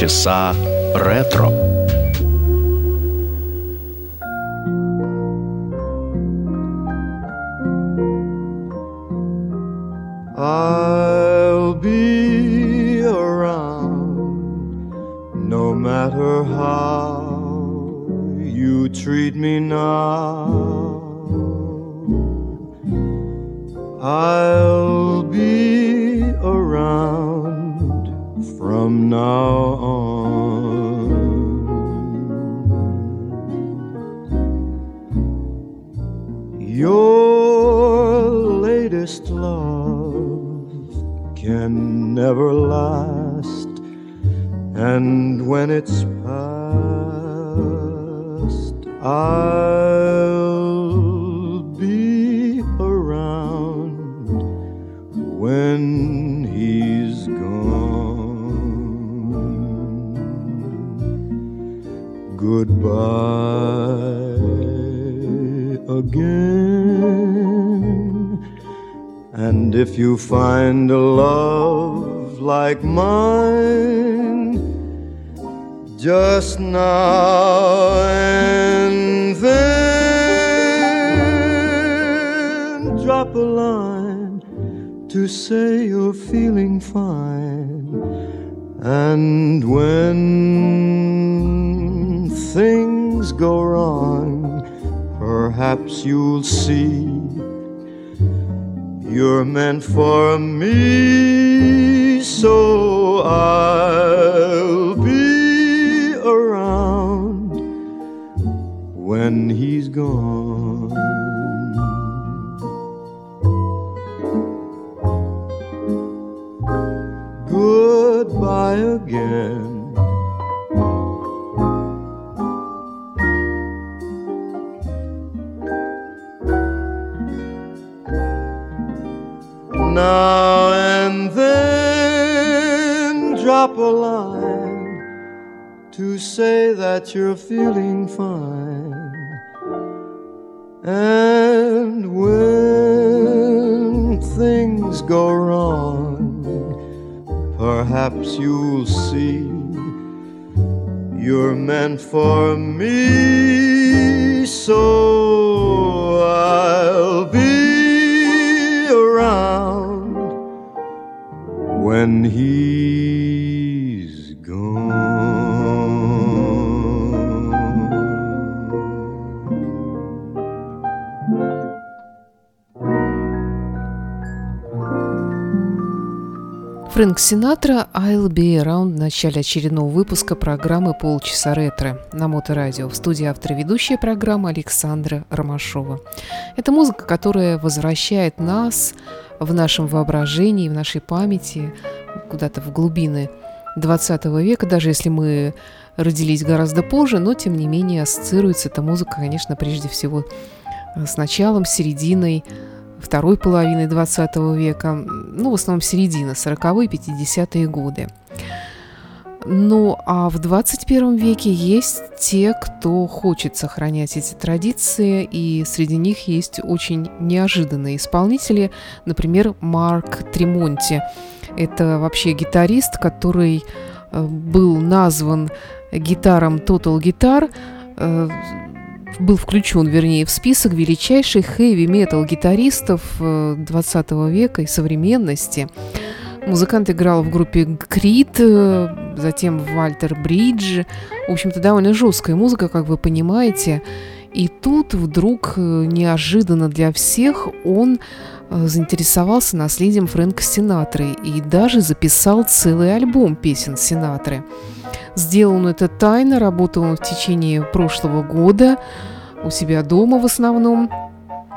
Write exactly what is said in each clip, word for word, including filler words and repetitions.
Полчаса ретро. I'll be around no matter how you treat me now. I'll be around from now on. Your latest love can never last, and when it's past, I'll when he's gone. Goodbye again. And if you find a love like mine, just now and then, drop a line to say you're feeling fine. And when things go wrong, perhaps you'll see you're meant for me. So I'll be around when he's gone. Goodbye again. Now and then drop a line to say that you're feeling fine. And when things go wrong, perhaps you'll see you're meant for me. So I'll be around when he's gone. Фрэнк Синатра, I'll be around в начале очередного выпуска программы «Полчаса ретро» на Моторадио. В студии автор и ведущая программы Александра Ромашова. Это музыка, которая возвращает нас в нашем воображении, в нашей памяти куда-то в глубины двадцатого века, даже если мы родились гораздо позже, но тем не менее ассоциируется эта музыка, конечно, прежде всего с началом, серединой, второй половины двадцатого века, ну, в основном середина, сороковые, пятидесятые годы. Ну, а в двадцать первом веке есть те, кто хочет сохранять эти традиции, и среди них есть очень неожиданные исполнители, например, Марк Тремонти. Это вообще гитарист, который был назван гитаром Total Guitar, был включен, вернее, в список величайших хэви-метал гитаристов двадцатого века и современности. Музыкант играл в группе Creed, затем в Alter Bridge. В общем-то, довольно жесткая музыка, как вы понимаете. И тут вдруг, неожиданно для всех, он заинтересовался наследием Фрэнка Синатры и даже записал целый альбом песен Синатры. Сделал он это тайно, работал он в течение прошлого года у себя дома в основном.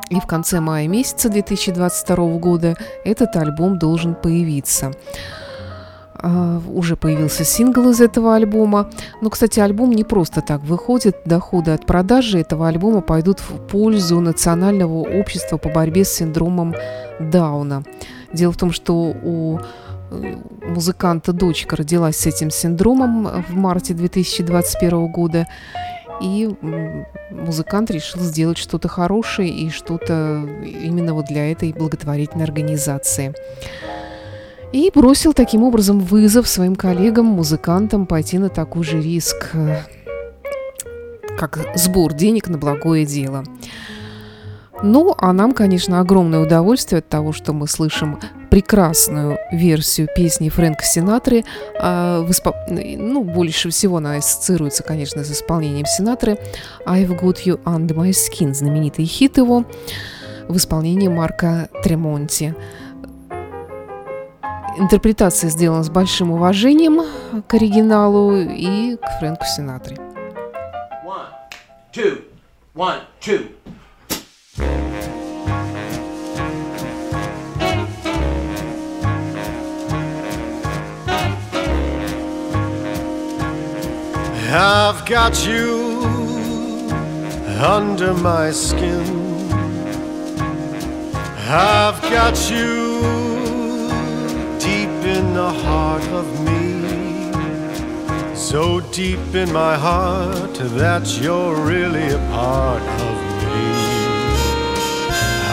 И в конце мая месяца две тысячи двадцать второго года этот альбом должен появиться. Уже появился сингл из этого альбома. Но, кстати, альбом не просто так выходит. Доходы от продажи этого альбома пойдут в пользу Национального общества по борьбе с синдромом Дауна. Дело в том, что у музыканта дочка родилась с этим синдромом в марте две тысячи двадцать первого года, и музыкант решил сделать что-то хорошее и что-то именно вот для этой благотворительной организации. и бросил таким образом вызов своим коллегам-музыкантам пойти на такой же риск, как сбор денег на благое дело. Ну, а нам, конечно, огромное удовольствие от того, что мы слышим прекрасную версию песни Фрэнка Синатры. А, испол... Ну, больше всего она ассоциируется, конечно, с исполнением Синатры. «I've Got You Under My Skin» – знаменитый хит его в исполнении Марка Тремонти. Интерпретация сделана с большим уважением к оригиналу и к Фрэнку Синатре. One, two, one, two. I've got you under my skin. I've got you deep in the heart of me. So deep in my heart that you're really a part of me.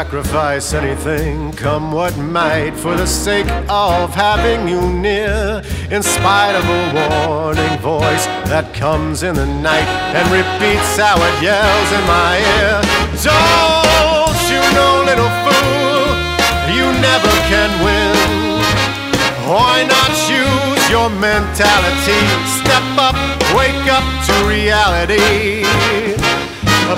Sacrifice anything, come what might, for the sake of having you near, in spite of a warning voice that comes in the night and repeats how it yells in my ear. Don't you know, little fool, you never can win. Why not use your mentality? Step up, wake up to reality.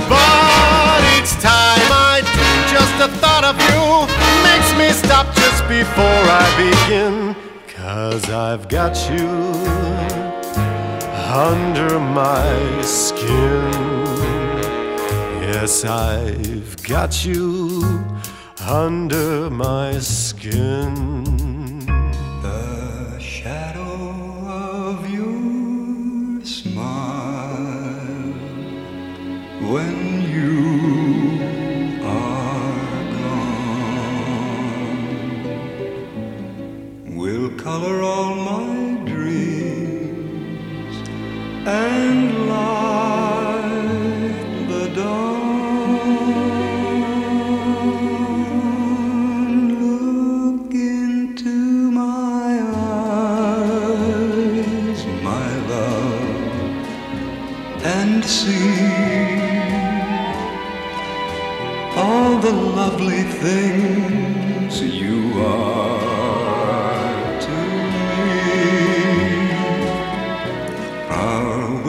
But each time I do, just the thought of you makes me stop just before I begin. 'Cause I've got you under my skin. Yes, I've got you under my skin. The shadow of your smile when you color all my dreams and light the dawn. Look into my eyes, my love, and see all the lovely things you are.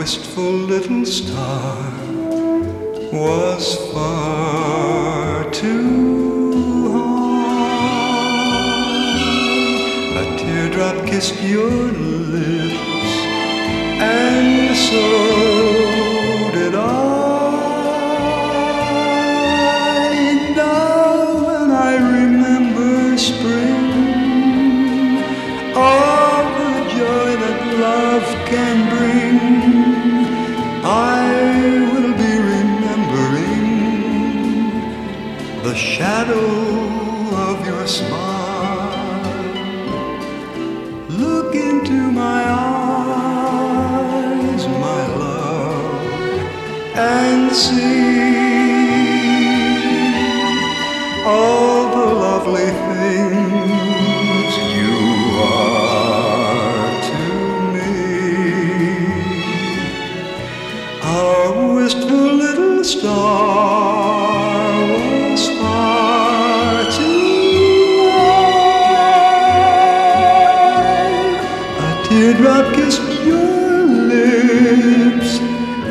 Wistful little star was far kissed your lips, and so did I. Now when I remember spring, all the joy that love can bring, I will be remembering the shadow of your smile. See all the lovely things you are to me. Our wistful little star was far too high. A teardrop kissed your lips,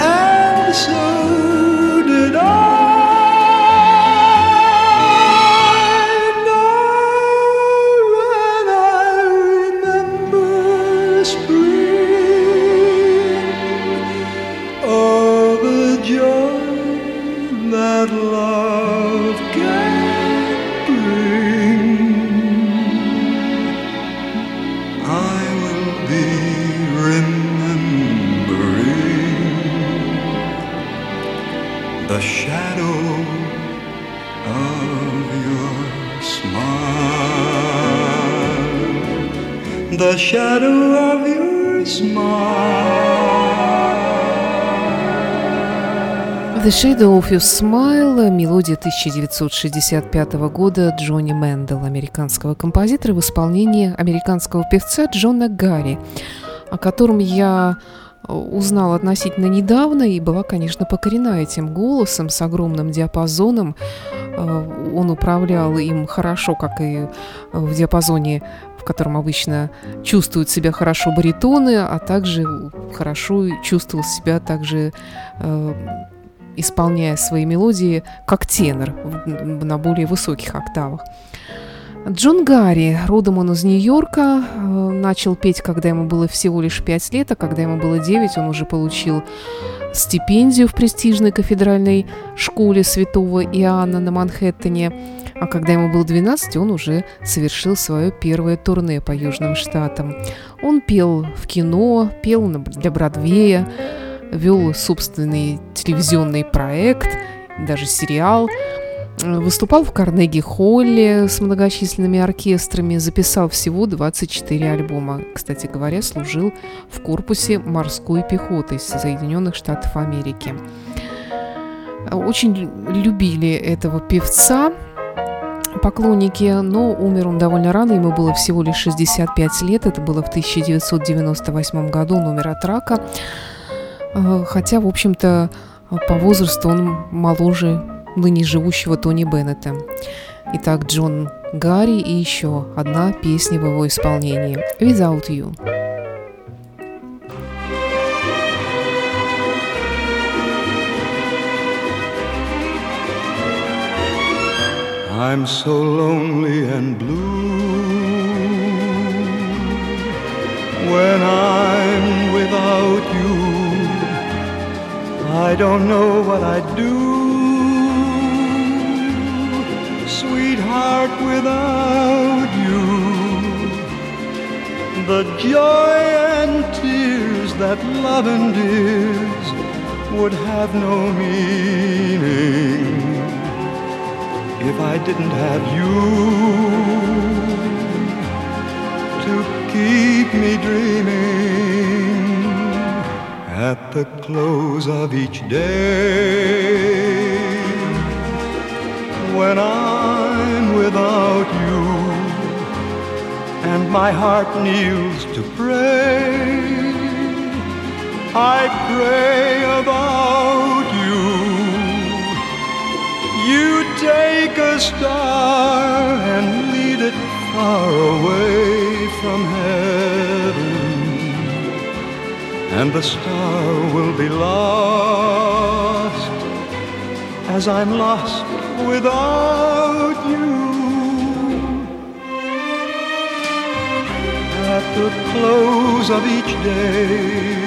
and so the shadow of your smile. The Shadow of Your Smile, мелодия тысяча девятьсот шестьдесят пятого года Джонни Менделя, американского композитора, в исполнении американского певца Джона Гарри, о котором я узнала относительно недавно и была, конечно, покорена этим голосом с огромным диапазоном. Он управлял им хорошо, как и в диапазоне, в котором обычно чувствуют себя хорошо баритоны, а также хорошо чувствовал себя также, э, исполняя свои мелодии, как тенор на более высоких октавах. Джон Гарри, родом он из Нью-Йорка, начал петь, когда ему было всего лишь пять лет, а когда ему было девять, он уже получил стипендию в престижной кафедральной школе Святого Иоанна на Манхэттене, а когда ему было двенадцать, он уже совершил свое первое турне по Южным Штатам. Он пел в кино, пел для Бродвея, вел собственный телевизионный проект, даже сериал. Выступал в Карнеги-холле с многочисленными оркестрами, записал всего двадцать четыре альбома. Кстати говоря, служил в корпусе морской пехоты из Соединенных Штатов Америки. Очень любили этого певца поклонники, но умер он довольно рано, ему было всего лишь шестьдесят пять лет, это было в тысяча девятьсот девяносто восьмом году, он умер от рака, хотя, в общем-то, по возрасту он моложе ныне живущего Тони Беннетта. Итак, Джон Гарри и еще одна песня в его исполнении «Without You». I'm so lonely and blue when I'm without you. I don't know what I'd do, sweetheart, without you. The joy and tears that love endears would have no meaning if I didn't have you to keep me dreaming. At the close of each day, when I'm without you and my heart kneels to pray, I pray about you. You take a star and lead it far away from heaven, and the star will be lost as I'm lost without you. at the close of each day.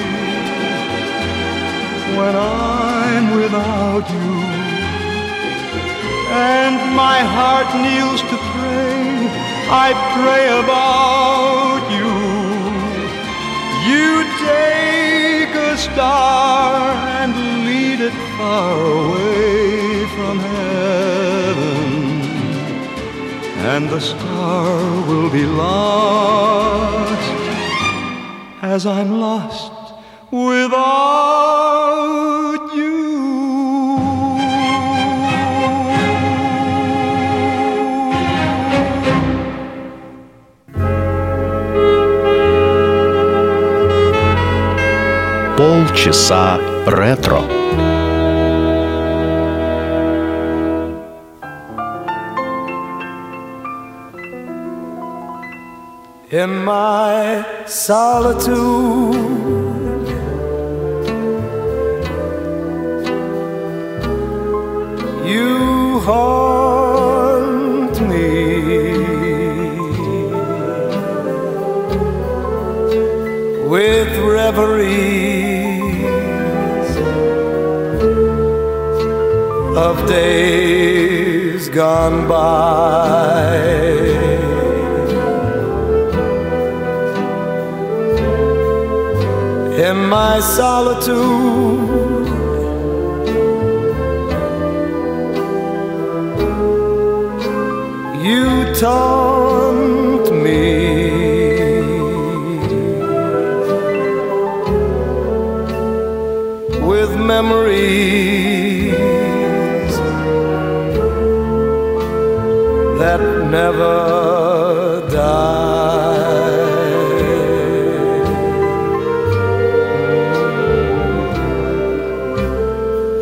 When I'm without you and my heart kneels to pray, I pray about you. You take a star and lead it far away from heaven, and the star will be lost as I'm lost without you. Полчаса ретро. In my solitude, you haunt me with reveries of days gone by. In my solitude, you taunt me with memories that never die.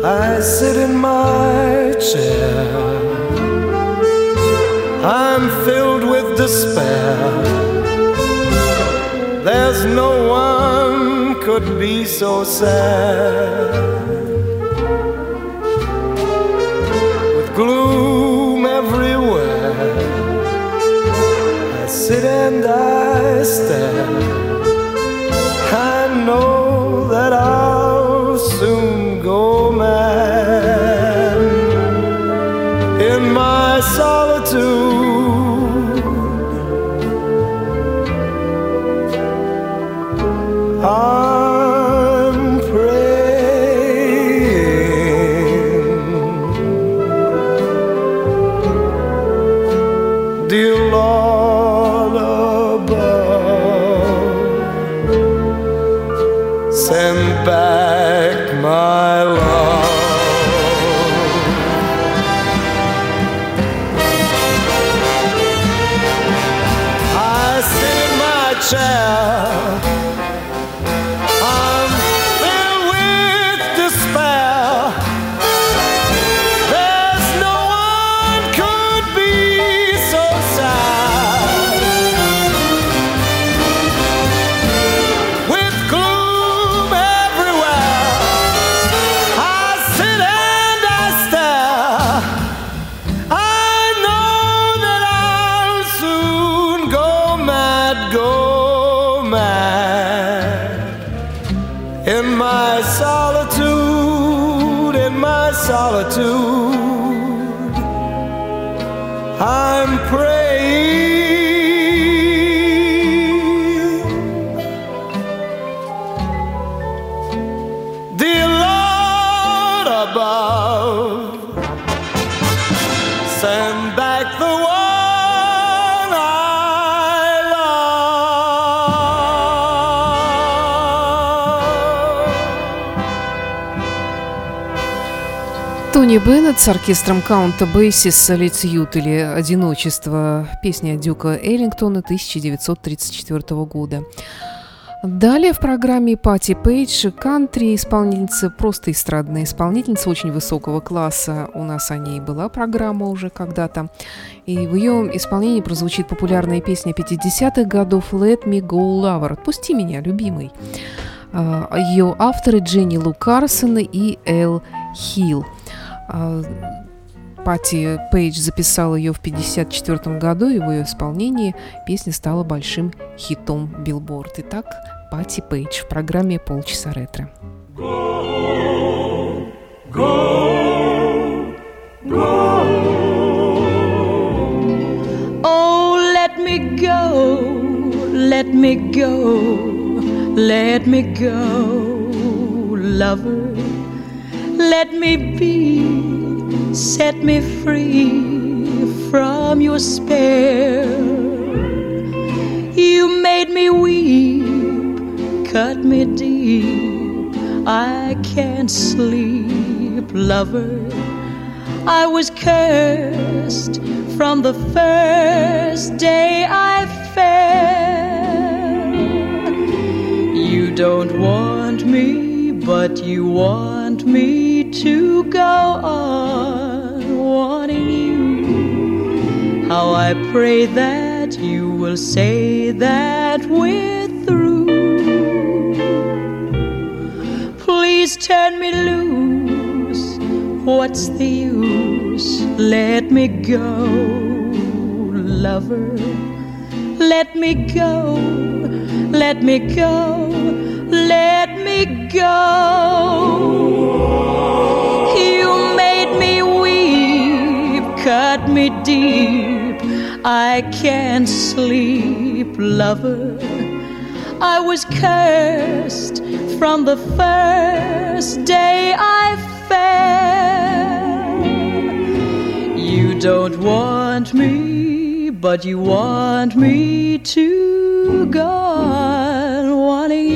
I sit in my chair, I'm filled with despair. There's no one could be so sad. With gloom everywhere, I sit and I stare. I know that I'll soon go mad. In my solitude, I'm praying, dear Lord above, send back my love. I sit in my chair, I'm praying, dear Lord above, send back the one I love. Тони Беннетт с оркестром Каунта Бейсиса «Solitude» или «Одиночество», песня Дюка Эллингтона тысяча девятьсот тридцать четвёртого года. Далее в программе Пати Пейдж, кантри исполнительница, просто эстрадная исполнительница очень высокого класса. У нас о ней была программа уже когда-то. И в ее исполнении прозвучит популярная песня пятидесятых годов «Let me go, lover», «Отпусти меня, любимый». Ее авторы Дженни Лу Карсон и Эл Хил. Пати Пейдж записала ее в тысяча девятьсот пятьдесят четвёртом году, и в ее исполнении песня стала большим хитом Билборд. Итак, Пати Пейдж в программе «Полчаса ретро». Go, go, go. Oh, let me go, let me go, let me go, lover. Let me be, set me free from your spell. You made me weep, cut me deep, I can't sleep, lover. I was cursed from the first day I fell. You don't want me, but you want me to go on wanting you. How I pray that you will say that we're through. Please turn me loose, what's the use? Let me go, lover. Let me go, let me go, let me go. Cut me deep, I can't sleep, lover. I was cursed from the first day I fell. You don't want me, but you want me to go on wanting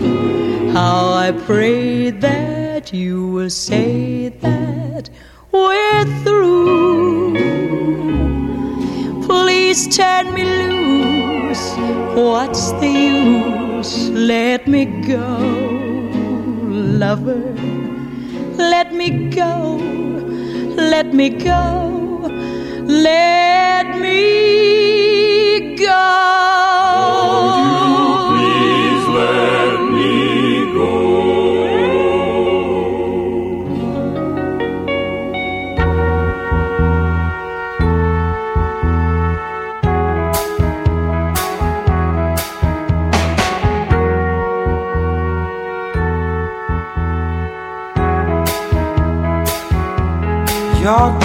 you. How I pray that you will say that we're through. Please turn me loose, what's the use? Let me go, lover. Let me go, let me go, let me go. Would you please let me go? You're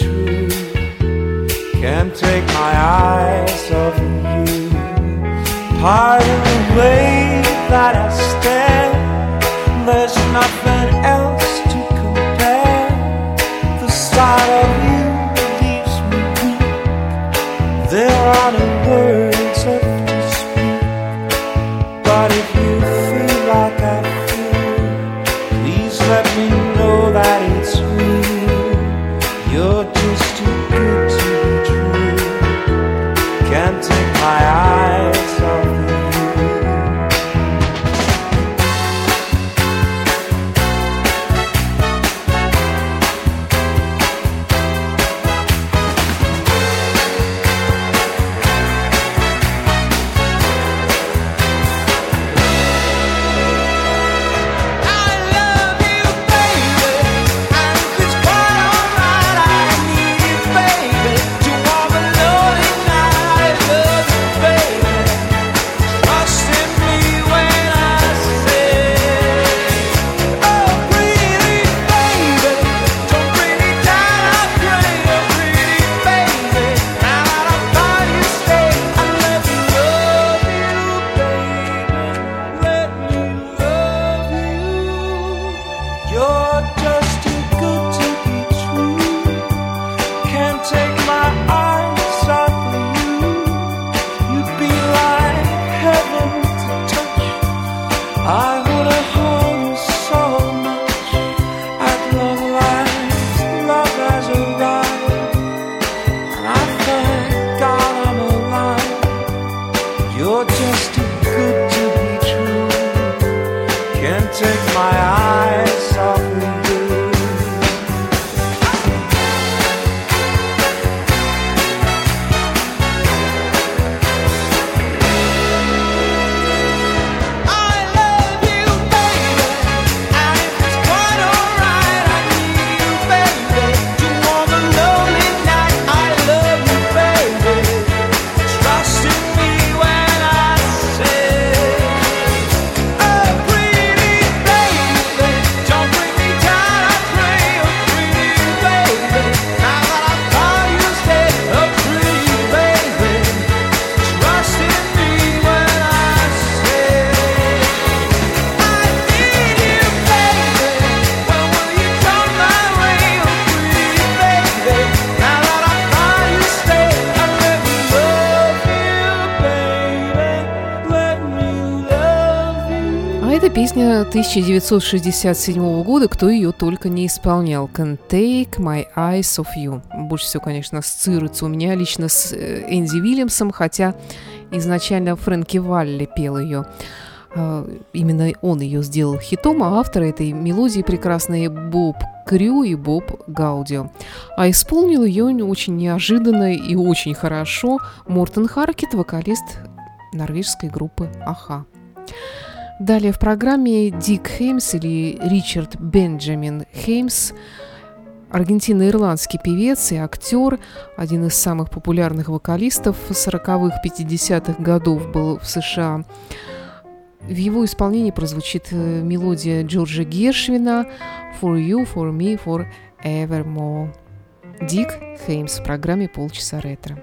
true. Can't take my eyes off of you. Part of the way that I stand, there's nothing else to compare. The sight of you leaves me weak. There are no words left to speak. But if you feel like I feel, please let me know that it's real. You're just too good. Take my eyes off you. You're just too good to be true. Can't take my eyes off of you. Песня тысяча девятьсот шестьдесят седьмого года, кто ее только не исполнял. Can Take My Eyes Off You. Больше всего, конечно, ассоциируется у меня лично с Энди Уильямсом, хотя изначально Фрэнки Валли пел ее. Именно он ее сделал хитом, а авторы этой мелодии прекрасные Боб Крю и Боб Гаудио. А исполнил ее очень неожиданно и очень хорошо Мортен Харкет, вокалист норвежской группы А-ха. Далее в программе Дюк Хеймс или Ричард Бенджамин Хеймс, аргентино-ирландский певец и актер, один из самых популярных вокалистов сороковых-пятидесятых годов был в США. В его исполнении прозвучит мелодия Джорджа Гершвина «For You, For Me, For Evermore». Дюк Хеймс в программе «Полчаса ретро».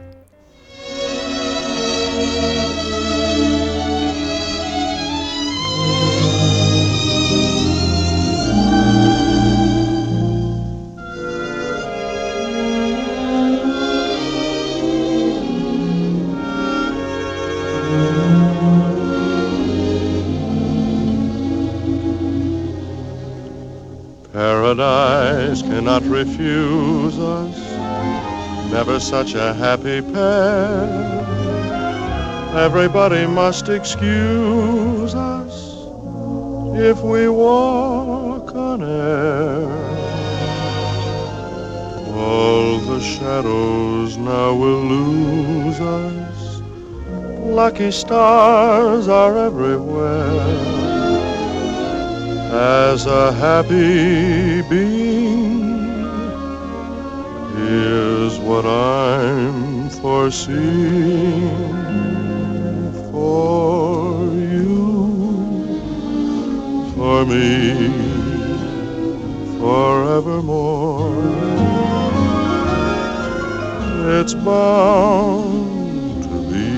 Paradise cannot refuse us, never such a happy pair. Everybody must excuse us if we walk on air. All the shadows now will lose us, lucky stars are everywhere. As a happy being, here's what I'm foreseeing for you, for me, forevermore. It's bound to be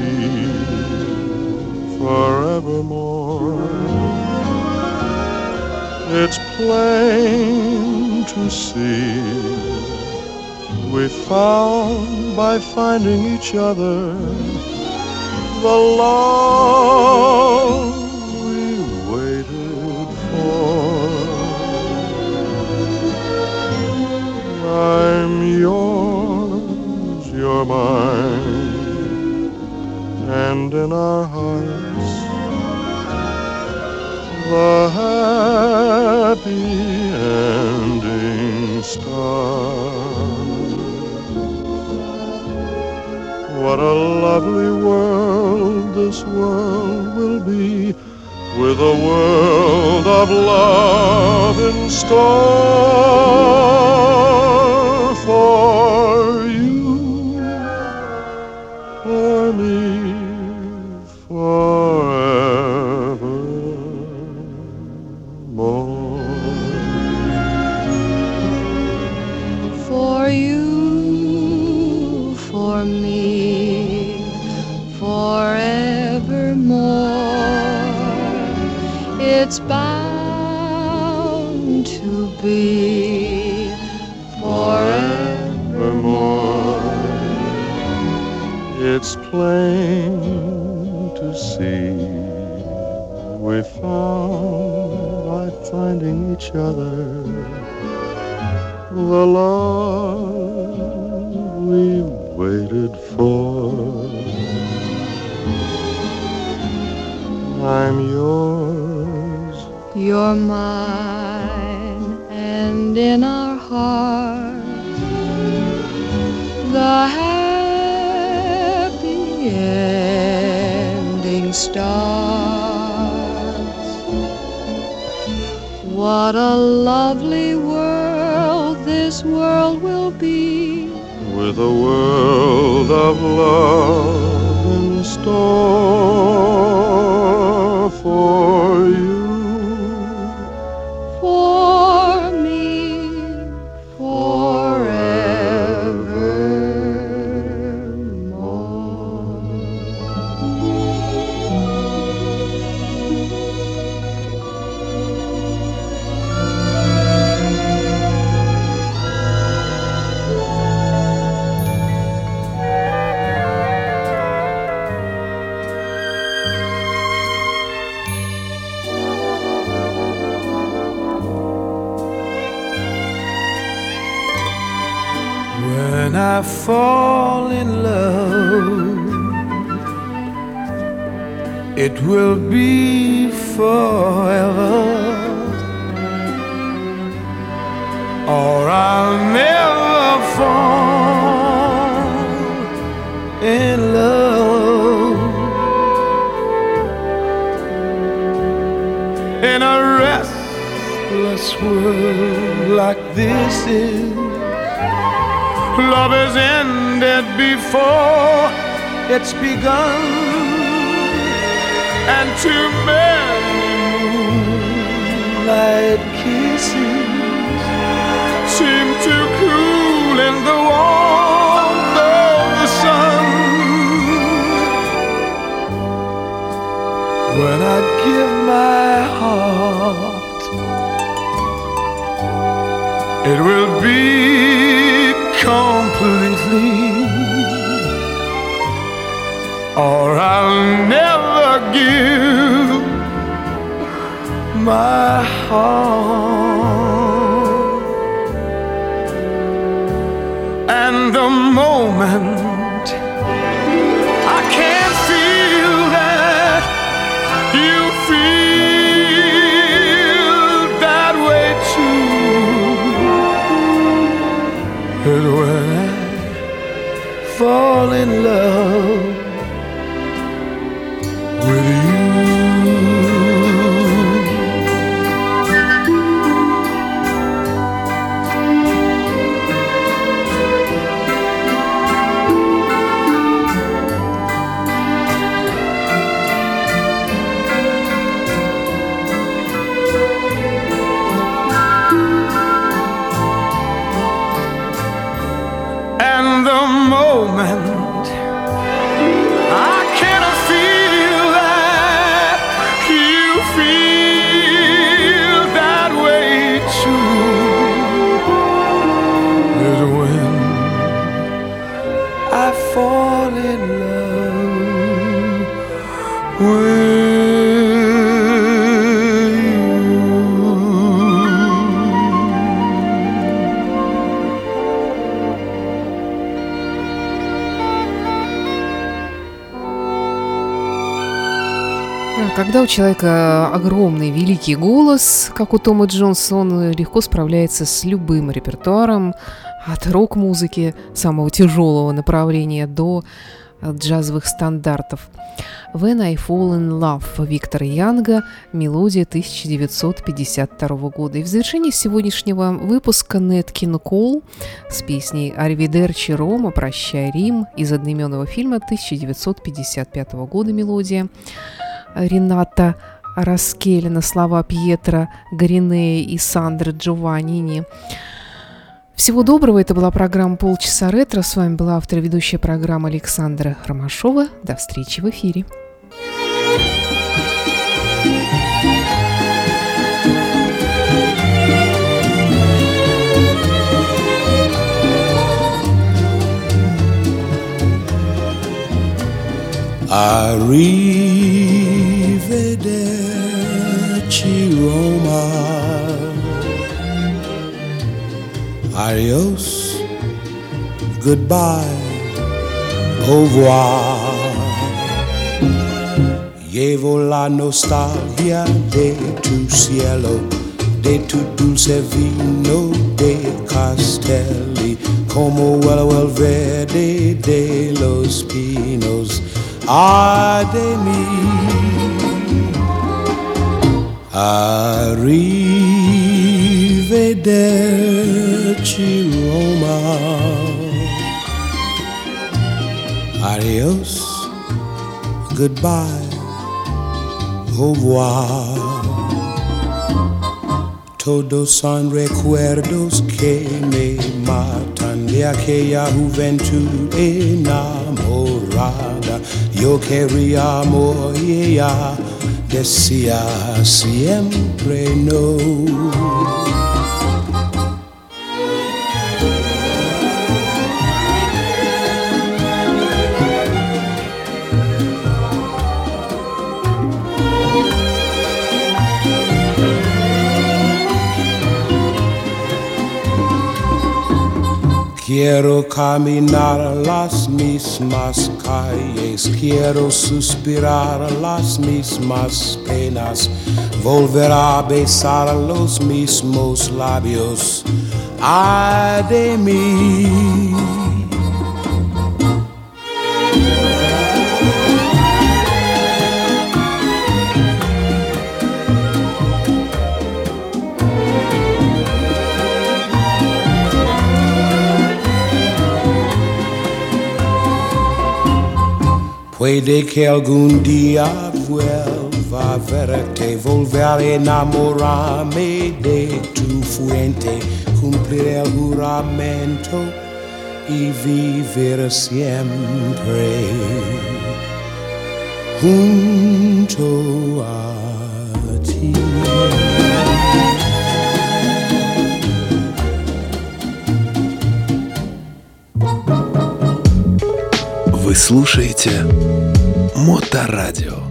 forevermore. It's plain to see we found by finding each other the love we waited for. I'm yours, you're mine, and in our hearts the happy ending stars. What a lovely world this world will be, with a world of love in store for you, for me, forever. It's bound to be forevermore. It's plain to see we found by finding each other the love we waited for. I'm yours. You're mine, and in our hearts the happy ending starts. What a lovely world this world will be, with a world of love in store for you, for me, forevermore. I fall in love, it will be forever, or I'll never fall in love. In a restless world like this is, love is ended before it's begun, and too many moonlight kisses seem to cool in the warmth of the sun. When I give my heart, it will be completely, or I'll never give my heart. And the moment I can feel that you feel that way too, it will fall in love with you. Когда у человека огромный, великий голос, как у Тома Джонса, он легко справляется с любым репертуаром, от рок-музыки, самого тяжелого направления, до джазовых стандартов. «When I Fall in Love» Виктора Янга, мелодия тысяча девятьсот пятьдесят второго года. И в завершении сегодняшнего выпуска Nat King Cole с песней «Arrivederci Roma», «Прощай, Рим» из одноименного фильма тысяча девятьсот пятьдесят пятого года, мелодия Ренато Раскеллини, слова Пьетро Горинея и Сандры Джованнини. Всего доброго. Это была программа «Полчаса ретро». С вами была автор и ведущая программы Александра Ромашова. До встречи в эфире. Arrivederci Roma, adios, goodbye, au revoir. Llevo la nostalgia de tu cielo, de tu dulce vino de Castelli, como huele el verde de los pinos. Ay de mí, arrivederci Roma, adios, goodbye, au revoir. Todos son recuerdos que me matan de aquella juventud enamorada. Yo quería amor y ella decía siempre no. Quiero caminar las mismas calles, quiero suspirar las mismas penas, volver a besar los mismos labios. Ay de mí. Puede que algún día vuelva a verte, volver a enamorarme de tu fuente, cumplir el juramento y vivir siempre junto a ti. Вы слушаете Моторадио.